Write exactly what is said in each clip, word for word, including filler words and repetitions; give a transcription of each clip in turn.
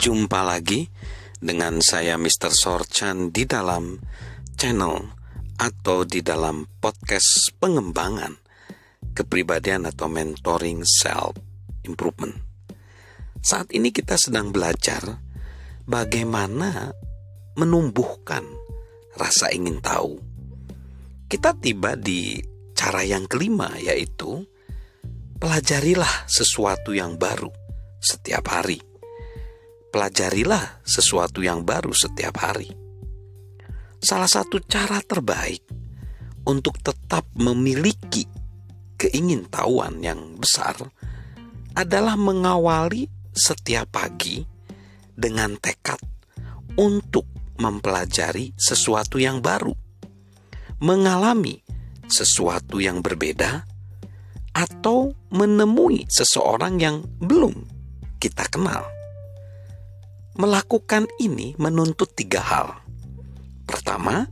Jumpa lagi dengan saya mister Sorchan di dalam channel atau di dalam podcast pengembangan kepribadian atau mentoring self improvement. Saat ini kita sedang belajar bagaimana menumbuhkan rasa ingin tahu. Kita tiba di cara yang kelima, yaitu pelajarilah sesuatu yang baru setiap hari. Pelajarilah sesuatu yang baru setiap hari. Salah satu cara terbaik untuk tetap memiliki keingintahuan yang besar adalah mengawali setiap pagi dengan tekad untuk mempelajari sesuatu yang baru, mengalami sesuatu yang berbeda, atau menemui seseorang yang belum kita kenal. Melakukan ini menuntut tiga hal. Pertama,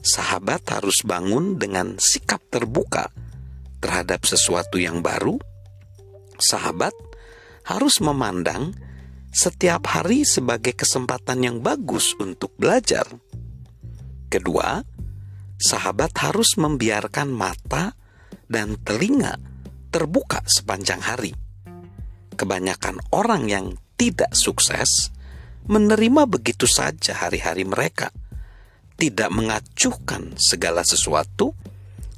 sahabat harus bangun dengan sikap terbuka terhadap sesuatu yang baru. Sahabat harus memandang setiap hari sebagai kesempatan yang bagus untuk belajar. Kedua, sahabat harus membiarkan mata dan telinga terbuka sepanjang hari. Kebanyakan orang yang tidak sukses menerima begitu saja hari-hari mereka, tidak mengacuhkan segala sesuatu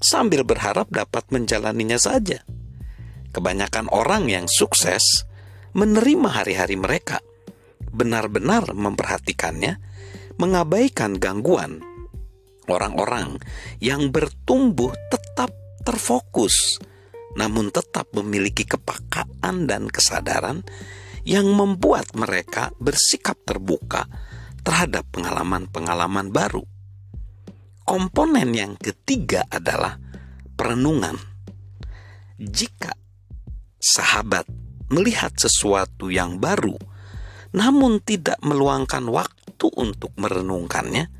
sambil berharap dapat menjalaninya saja. Kebanyakan orang yang sukses menerima hari-hari mereka, benar-benar memperhatikannya, mengabaikan gangguan. Orang-orang yang bertumbuh tetap terfokus, namun tetap memiliki kepekaan dan kesadaran yang membuat mereka bersikap terbuka terhadap pengalaman-pengalaman baru. Komponen yang ketiga adalah perenungan. Jika sahabat melihat sesuatu yang baru, namun tidak meluangkan waktu untuk merenungkannya,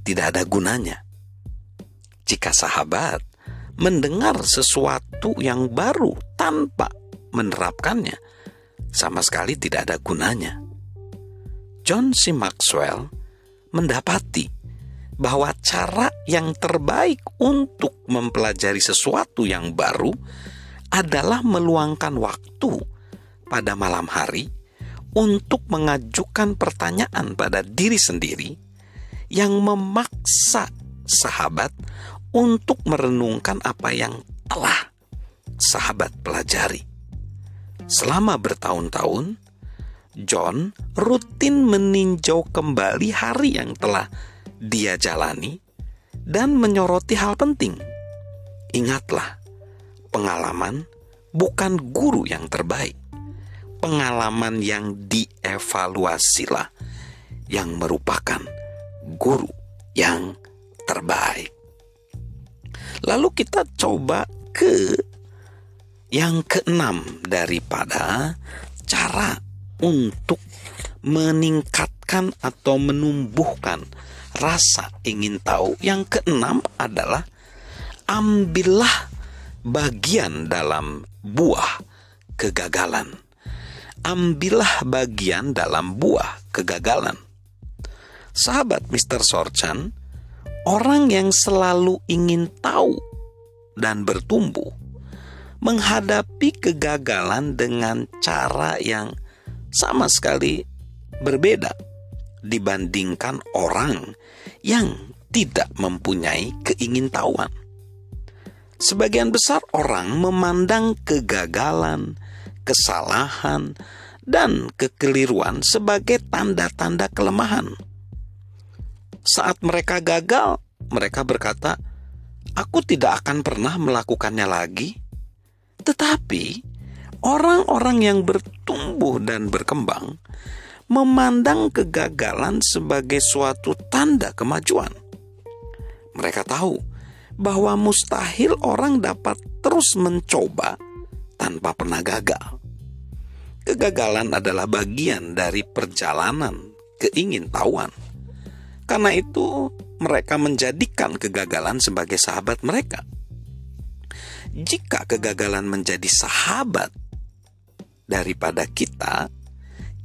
tidak ada gunanya. Jika sahabat mendengar sesuatu yang baru tanpa menerapkannya, sama sekali tidak ada gunanya. John C. Maxwell mendapati bahwa cara yang terbaik untuk mempelajari sesuatu yang baru adalah meluangkan waktu pada malam hari untuk mengajukan pertanyaan pada diri sendiri yang memaksa sahabat untuk merenungkan apa yang telah sahabat pelajari. Selama bertahun-tahun, John rutin meninjau kembali hari yang telah dia jalani dan menyoroti hal penting. Ingatlah, pengalaman bukan guru yang terbaik. Pengalaman yang dievaluasilah yang merupakan guru yang terbaik. Lalu kita coba ke yang keenam daripada cara untuk meningkatkan atau menumbuhkan rasa ingin tahu. Yang keenam adalah ambillah bagian dalam buah kegagalan. Ambillah bagian dalam buah kegagalan. Sahabat mister Sorchan, orang yang selalu ingin tahu dan bertumbuh, menghadapi kegagalan dengan cara yang sama sekali berbeda dibandingkan orang yang tidak mempunyai keingintahuan. Sebagian besar orang memandang kegagalan, kesalahan, dan kekeliruan sebagai tanda-tanda kelemahan. Saat mereka gagal, mereka berkata, "Aku tidak akan pernah melakukannya lagi." Tetapi, orang-orang yang bertumbuh dan berkembang memandang kegagalan sebagai suatu tanda kemajuan. Mereka tahu bahwa mustahil orang dapat terus mencoba tanpa pernah gagal. Kegagalan adalah bagian dari perjalanan keingintahuan. Karena itu, mereka menjadikan kegagalan sebagai sahabat mereka. Jika kegagalan menjadi sahabat daripada kita,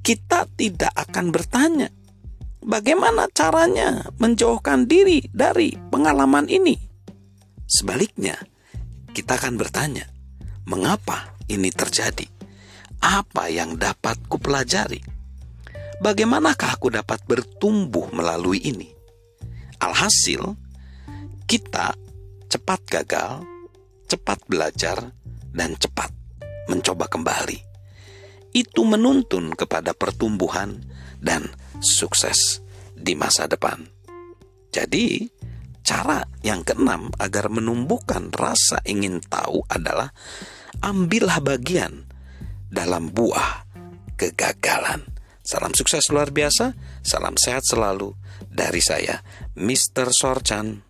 kita tidak akan bertanya, bagaimana caranya menjauhkan diri dari pengalaman ini? Sebaliknya, kita akan bertanya, mengapa ini terjadi? Apa yang dapat kupelajari? Bagaimanakah aku dapat bertumbuh melalui ini? Alhasil, kita cepat gagal, cepat belajar, dan cepat mencoba kembali. Itu menuntun kepada pertumbuhan dan sukses di masa depan. Jadi, cara yang keenam agar menumbuhkan rasa ingin tahu adalah ambillah bagian dalam buah kegagalan. Salam sukses luar biasa, salam sehat selalu dari saya, mister Sorchan.